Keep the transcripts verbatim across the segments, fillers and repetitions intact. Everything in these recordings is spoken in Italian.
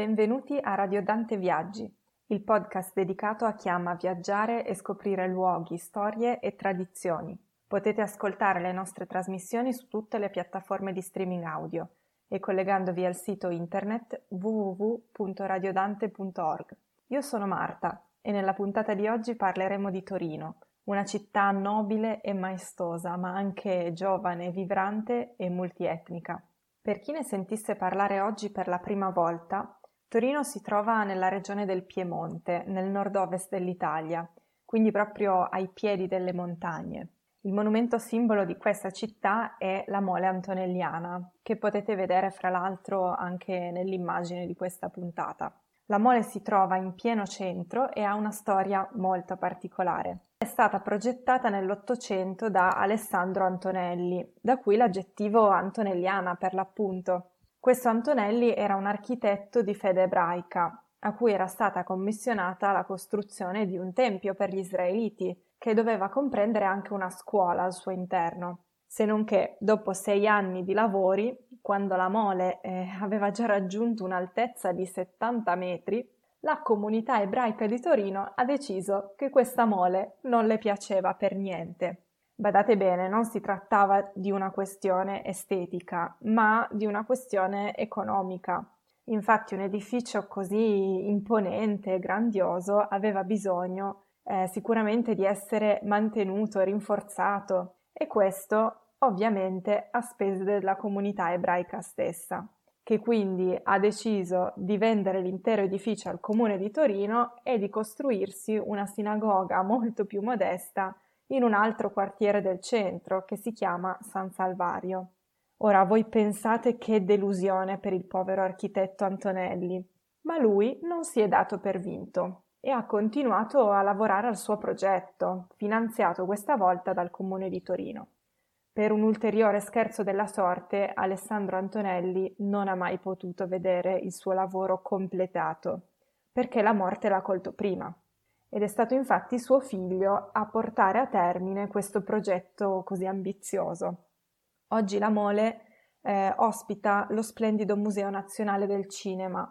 Benvenuti a Radio Dante Viaggi, il podcast dedicato a chi ama viaggiare e scoprire luoghi, storie e tradizioni. Potete ascoltare le nostre trasmissioni su tutte le piattaforme di streaming audio e collegandovi al sito internet w w w punto radio dante punto org. Io sono Marta e nella puntata di oggi parleremo di Torino, una città nobile e maestosa, ma anche giovane, vibrante e multietnica. Per chi ne sentisse parlare oggi per la prima volta, Torino si trova nella regione del Piemonte, nel nord-ovest dell'Italia, quindi proprio ai piedi delle montagne. Il monumento simbolo di questa città è la Mole Antonelliana, che potete vedere fra l'altro anche nell'immagine di questa puntata. La mole si trova in pieno centro e ha una storia molto particolare. È stata progettata nell'Ottocento da Alessandro Antonelli, da cui l'aggettivo antonelliana per l'appunto. Questo Antonelli era un architetto di fede ebraica, a cui era stata commissionata la costruzione di un tempio per gli israeliti, che doveva comprendere anche una scuola al suo interno. Se non che, dopo sei anni di lavori, quando la mole eh, aveva già raggiunto un'altezza di settanta metri, la comunità ebraica di Torino ha deciso che questa mole non le piaceva per niente. Badate bene, non si trattava di una questione estetica, ma di una questione economica. Infatti un edificio così imponente e grandioso aveva bisogno eh, sicuramente di essere mantenuto, rinforzato, e questo ovviamente a spese della comunità ebraica stessa, che quindi ha deciso di vendere l'intero edificio al comune di Torino e di costruirsi una sinagoga molto più modesta in un altro quartiere del centro che si chiama San Salvario. Ora voi pensate che delusione per il povero architetto Antonelli, ma lui non si è dato per vinto e ha continuato a lavorare al suo progetto, finanziato questa volta dal comune di Torino. Per un ulteriore scherzo della sorte, Alessandro Antonelli non ha mai potuto vedere il suo lavoro completato, perché la morte l'ha colto prima. Ed è stato infatti suo figlio a portare a termine questo progetto così ambizioso. Oggi la mole eh, ospita lo splendido Museo Nazionale del Cinema.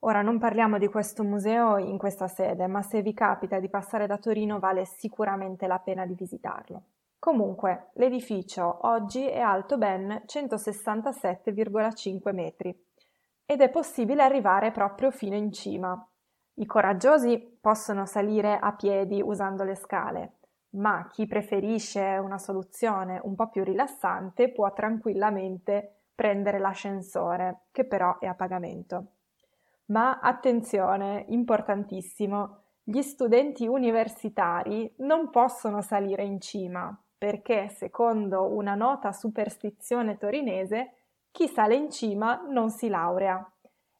Ora non parliamo di questo museo in questa sede, ma se vi capita di passare da Torino vale sicuramente la pena di visitarlo. Comunque, l'edificio oggi è alto ben centosessantasette virgola cinque metri ed è possibile arrivare proprio fino in cima. I coraggiosi possono salire a piedi usando le scale, ma chi preferisce una soluzione un po' più rilassante può tranquillamente prendere l'ascensore, che però è a pagamento. Ma attenzione, importantissimo, gli studenti universitari non possono salire in cima, perché secondo una nota superstizione torinese, chi sale in cima non si laurea.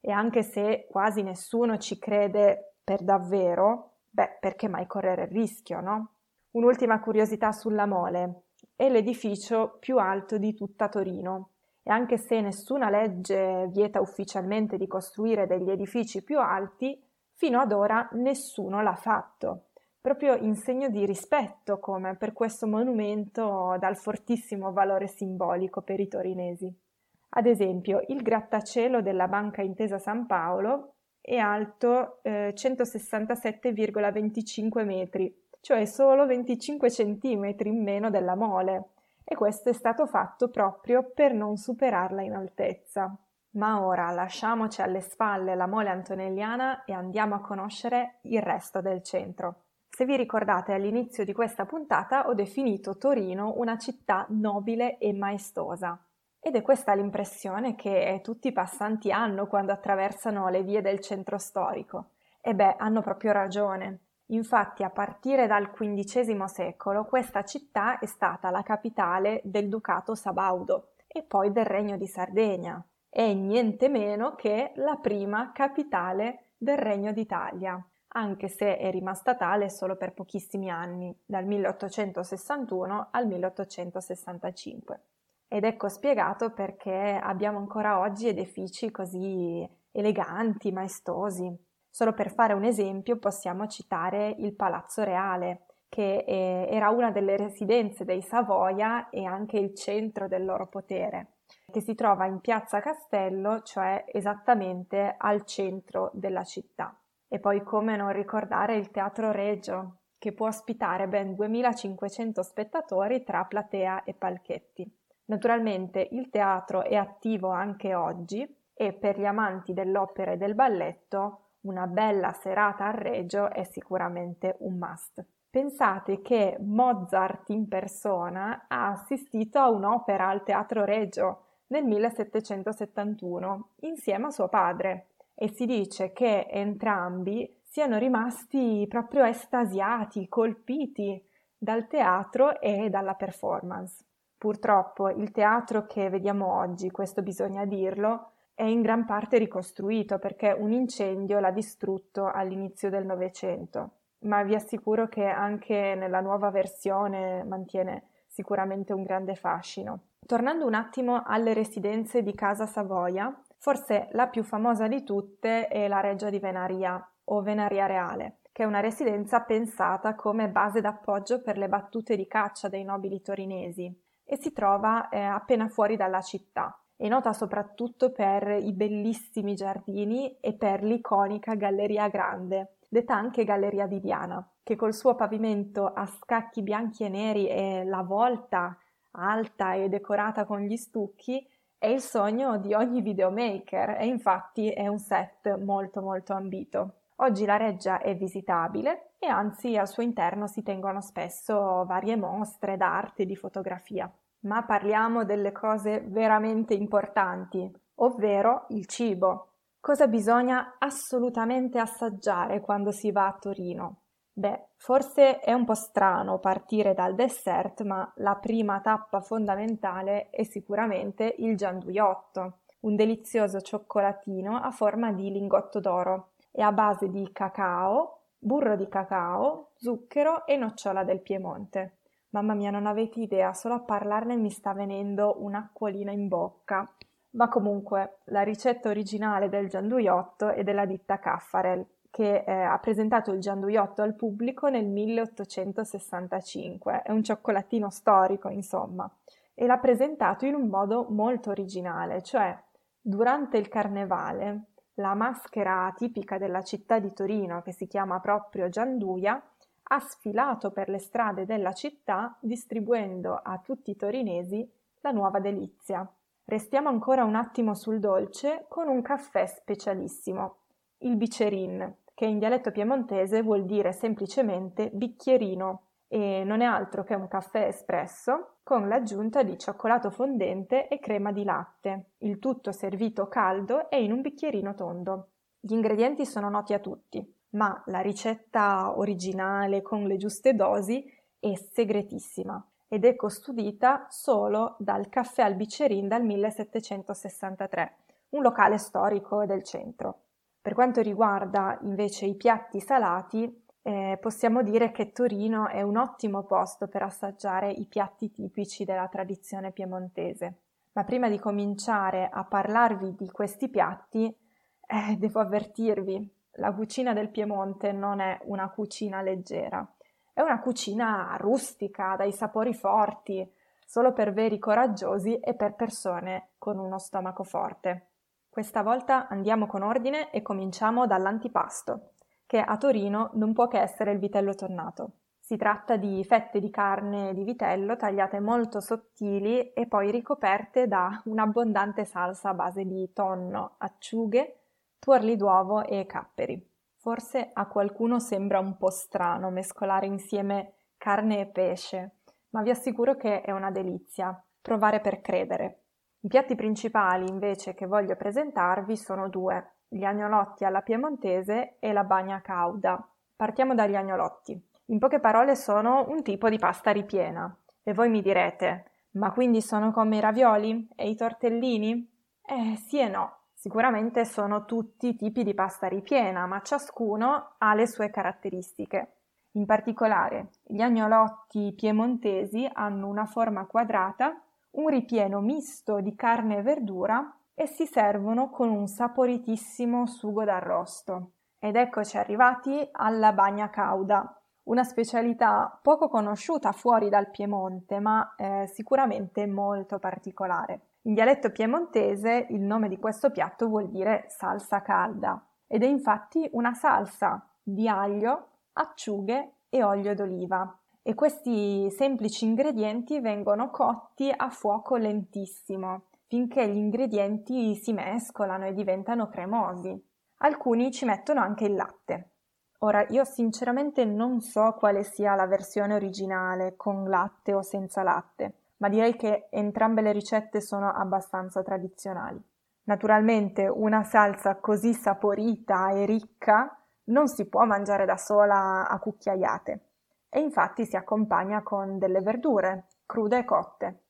E anche se quasi nessuno ci crede per davvero, beh, perché mai correre il rischio, no? Un'ultima curiosità sulla mole. È l'edificio più alto di tutta Torino. E anche se nessuna legge vieta ufficialmente di costruire degli edifici più alti, fino ad ora nessuno l'ha fatto. Proprio in segno di rispetto, come per questo monumento dal fortissimo valore simbolico per i torinesi. Ad esempio, il grattacielo della Banca Intesa San Paolo è alto eh, centosessantasette virgola venticinque metri, cioè solo venticinque centimetri in meno della mole, e questo è stato fatto proprio per non superarla in altezza. Ma ora lasciamoci alle spalle la mole antonelliana e andiamo a conoscere il resto del centro. Se vi ricordate, all'inizio di questa puntata ho definito Torino una città nobile e maestosa. Ed è questa l'impressione che tutti i passanti hanno quando attraversano le vie del centro storico. E beh, hanno proprio ragione. Infatti, a partire dal quindicesimo secolo, questa città è stata la capitale del Ducato Sabaudo e poi del Regno di Sardegna. È niente meno che la prima capitale del Regno d'Italia, anche se è rimasta tale solo per pochissimi anni, dal milleottocentosessantuno al milleottocentosessantacinque. Ed ecco spiegato perché abbiamo ancora oggi edifici così eleganti, maestosi. Solo per fare un esempio possiamo citare il Palazzo Reale, che era una delle residenze dei Savoia e anche il centro del loro potere. che si trova in Piazza Castello, cioè esattamente al centro della città. E poi come non ricordare il Teatro Regio, che può ospitare ben duemilacinquecento spettatori tra platea e palchetti. Naturalmente il teatro è attivo anche oggi e per gli amanti dell'opera e del balletto una bella serata al Regio è sicuramente un must. Pensate che Mozart in persona ha assistito a un'opera al Teatro Regio nel millesettecentosettantuno insieme a suo padre e si dice che entrambi siano rimasti proprio estasiati, colpiti dal teatro e dalla performance. Purtroppo il teatro che vediamo oggi, questo bisogna dirlo, è in gran parte ricostruito perché un incendio l'ha distrutto all'inizio del Novecento, ma vi assicuro che anche nella nuova versione mantiene sicuramente un grande fascino. Tornando un attimo alle residenze di Casa Savoia, forse la più famosa di tutte è la Reggia di Venaria o Venaria Reale, che è una residenza pensata come base d'appoggio per le battute di caccia dei nobili torinesi. E si trova eh, appena fuori dalla città. È nota soprattutto per i bellissimi giardini e per l'iconica Galleria Grande, detta anche Galleria di Diana, che col suo pavimento a scacchi bianchi e neri e la volta alta e decorata con gli stucchi è il sogno di ogni videomaker e infatti è un set molto molto ambito. Oggi la Reggia è visitabile e anzi al suo interno si tengono spesso varie mostre d'arte e di fotografia. Ma parliamo delle cose veramente importanti, ovvero il cibo. Cosa bisogna assolutamente assaggiare quando si va a Torino? Beh, forse è un po' strano partire dal dessert, ma la prima tappa fondamentale è sicuramente il gianduiotto, un delizioso cioccolatino a forma di lingotto d'oro. È a base di cacao, burro di cacao, zucchero e nocciola del Piemonte. Mamma mia, non avete idea, solo a parlarne mi sta venendo un'acquolina in bocca. Ma comunque, la ricetta originale del gianduiotto è della ditta Caffarel, che eh, ha presentato il gianduiotto al pubblico nel milleottocentosessantacinque. È un cioccolatino storico, insomma. E l'ha presentato in un modo molto originale, cioè durante il carnevale la maschera atipica della città di Torino, che si chiama proprio Gianduia, ha sfilato per le strade della città distribuendo a tutti i torinesi la nuova delizia. Restiamo ancora un attimo sul dolce con un caffè specialissimo, il bicerin, che in dialetto piemontese vuol dire semplicemente bicchierino e non è altro che un caffè espresso con l'aggiunta di cioccolato fondente e crema di latte, il tutto servito caldo e in un bicchierino tondo. Gli ingredienti sono noti a tutti, ma la ricetta originale con le giuste dosi è segretissima ed è custodita solo dal Caffè Al Bicerin dal millesettecentosessantatré, un locale storico del centro. Per quanto riguarda invece i piatti salati, Eh, possiamo dire che Torino è un ottimo posto per assaggiare i piatti tipici della tradizione piemontese. Ma prima di cominciare a parlarvi di questi piatti, eh, devo avvertirvi, la cucina del Piemonte non è una cucina leggera, è una cucina rustica, dai sapori forti, solo per veri coraggiosi e per persone con uno stomaco forte. Questa volta andiamo con ordine e cominciamo dall'antipasto, che a Torino non può che essere il vitello tonnato. Si tratta di fette di carne di vitello tagliate molto sottili e poi ricoperte da un'abbondante salsa a base di tonno, acciughe, tuorli d'uovo e capperi. Forse a qualcuno sembra un po' strano mescolare insieme carne e pesce, ma vi assicuro che è una delizia, provare per credere. I piatti principali invece che voglio presentarvi sono due: gli agnolotti alla piemontese e la bagna cauda. Partiamo dagli agnolotti. In poche parole sono un tipo di pasta ripiena. E voi mi direte, ma quindi sono come i ravioli e i tortellini? Eh sì e no, sicuramente sono tutti tipi di pasta ripiena, ma ciascuno ha le sue caratteristiche. In particolare, gli agnolotti piemontesi hanno una forma quadrata, un ripieno misto di carne e verdura, e si servono con un saporitissimo sugo d'arrosto. Ed eccoci arrivati alla bagna cauda, una specialità poco conosciuta fuori dal Piemonte, ma eh, sicuramente molto particolare. In dialetto piemontese il nome di questo piatto vuol dire salsa calda ed è infatti una salsa di aglio, acciughe e olio d'oliva. E questi semplici ingredienti vengono cotti a fuoco lentissimo, finché gli ingredienti si mescolano e diventano cremosi. Alcuni ci mettono anche il latte. Ora, io sinceramente non so quale sia la versione originale, con latte o senza latte, ma direi che entrambe le ricette sono abbastanza tradizionali. Naturalmente una salsa così saporita e ricca non si può mangiare da sola a cucchiaiate e infatti si accompagna con delle verdure, crude e cotte.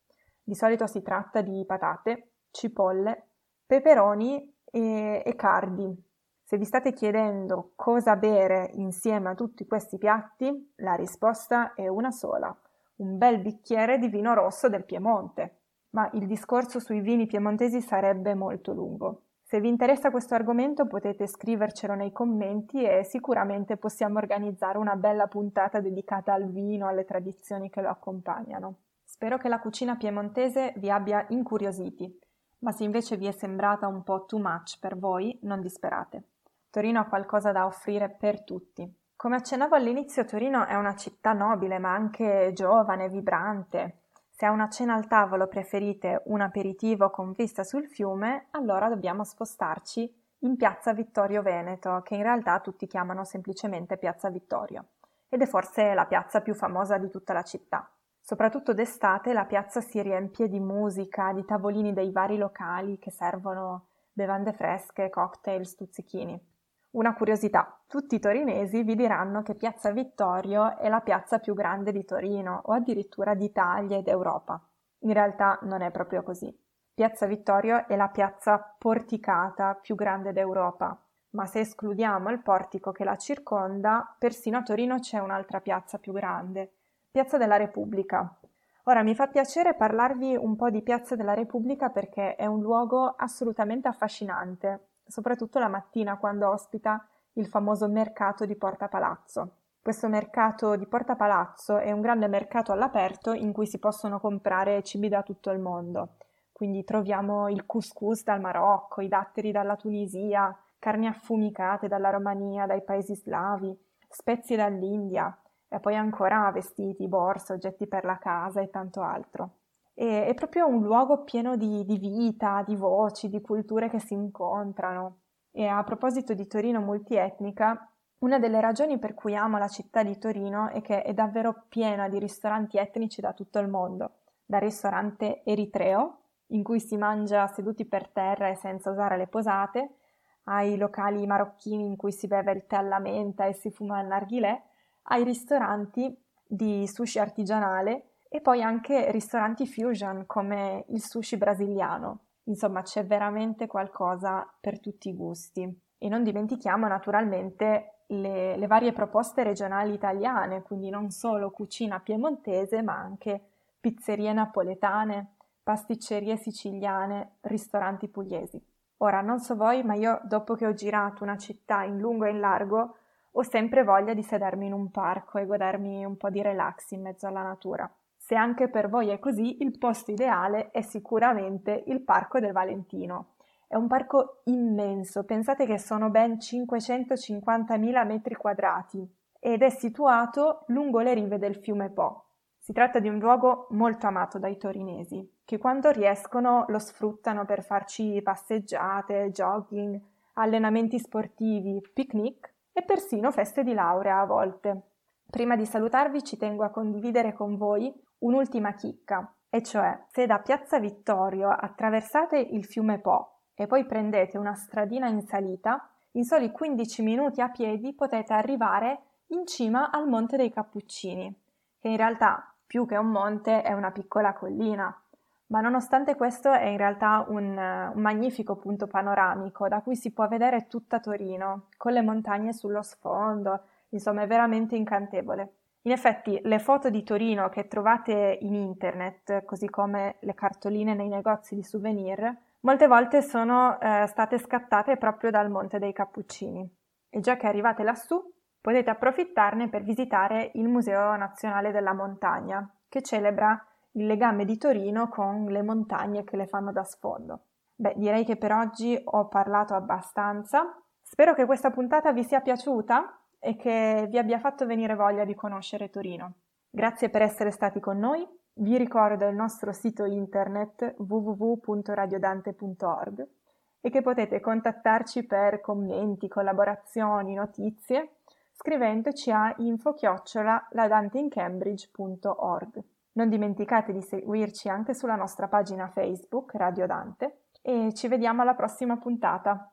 Di solito si tratta di patate, cipolle, peperoni e, e cardi. Se vi state chiedendo cosa bere insieme a tutti questi piatti, la risposta è una sola: un bel bicchiere di vino rosso del Piemonte. Ma il discorso sui vini piemontesi sarebbe molto lungo. Se vi interessa questo argomento potete scrivercelo nei commenti e sicuramente possiamo organizzare una bella puntata dedicata al vino, alle tradizioni che lo accompagnano. Spero che la cucina piemontese vi abbia incuriositi, ma se invece vi è sembrata un po' too much per voi, non disperate. Torino ha qualcosa da offrire per tutti. Come accennavo all'inizio, Torino è una città nobile, ma anche giovane, vibrante. Se a una cena al tavolo preferite un aperitivo con vista sul fiume, allora dobbiamo spostarci in Piazza Vittorio Veneto, che in realtà tutti chiamano semplicemente Piazza Vittorio, ed è forse la piazza più famosa di tutta la città. Soprattutto d'estate la piazza si riempie di musica, di tavolini dei vari locali che servono bevande fresche, cocktail, stuzzichini. Una curiosità, tutti i torinesi vi diranno che Piazza Vittorio è la piazza più grande di Torino o addirittura d'Italia ed Europa. In realtà non è proprio così. Piazza Vittorio è la piazza porticata più grande d'Europa, ma se escludiamo il portico che la circonda, persino a Torino c'è un'altra piazza più grande, Piazza della Repubblica. Ora, mi fa piacere parlarvi un po' di Piazza della Repubblica perché è un luogo assolutamente affascinante, soprattutto la mattina quando ospita il famoso mercato di Porta Palazzo. Questo mercato di Porta Palazzo è un grande mercato all'aperto in cui si possono comprare cibi da tutto il mondo. Quindi troviamo il couscous dal Marocco, i datteri dalla Tunisia, carni affumicate dalla Romania, dai paesi slavi, spezie dall'India e poi ancora vestiti, borse, oggetti per la casa e tanto altro. È proprio un luogo pieno di, di vita, di voci, di culture che si incontrano. E a proposito di Torino multietnica, una delle ragioni per cui amo la città di Torino è che è davvero piena di ristoranti etnici da tutto il mondo. Dal ristorante eritreo, in cui si mangia seduti per terra e senza usare le posate, ai locali marocchini in cui si beve il tè alla menta e si fuma il narghilè, ai ristoranti di sushi artigianale, e poi anche ristoranti fusion come il sushi brasiliano. Insomma, c'è veramente qualcosa per tutti i gusti. E non dimentichiamo naturalmente le, le varie proposte regionali italiane, quindi non solo cucina piemontese, ma anche pizzerie napoletane, pasticcerie siciliane, ristoranti pugliesi. Ora, non so voi, ma io dopo che ho girato una città in lungo e in largo, ho sempre voglia di sedermi in un parco e godermi un po' di relax in mezzo alla natura. Se anche per voi è così, il posto ideale è sicuramente il Parco del Valentino. È un parco immenso, pensate che sono ben cinquecentocinquantamila metri quadrati ed è situato lungo le rive del fiume Po. Si tratta di un luogo molto amato dai torinesi, che quando riescono lo sfruttano per farci passeggiate, jogging, allenamenti sportivi, picnic e persino feste di laurea a volte. Prima di salutarvi ci tengo a condividere con voi un'ultima chicca, e cioè se da Piazza Vittorio attraversate il fiume Po e poi prendete una stradina in salita, in soli quindici minuti a piedi potete arrivare in cima al Monte dei Cappuccini, che in realtà più che un monte è una piccola collina, ma nonostante questo è in realtà un, un magnifico punto panoramico da cui si può vedere tutta Torino, con le montagne sullo sfondo. Insomma, è veramente incantevole. In effetti, le foto di Torino che trovate in internet, così come le cartoline nei negozi di souvenir, molte volte sono eh, state scattate proprio dal Monte dei Cappuccini. E già che arrivate lassù, potete approfittarne per visitare il Museo Nazionale della Montagna, che celebra il legame di Torino con le montagne che le fanno da sfondo. Beh, direi che per oggi ho parlato abbastanza. Spero che questa puntata vi sia piaciuta e che vi abbia fatto venire voglia di conoscere Torino. Grazie per essere stati con noi. Vi ricordo il nostro sito internet w w w punto radio dante punto org e che potete contattarci per commenti, collaborazioni, notizie scrivendoci a info chiocciola ladanteincambridge punto org. Non dimenticate di seguirci anche sulla nostra pagina Facebook Radio Dante e ci vediamo alla prossima puntata.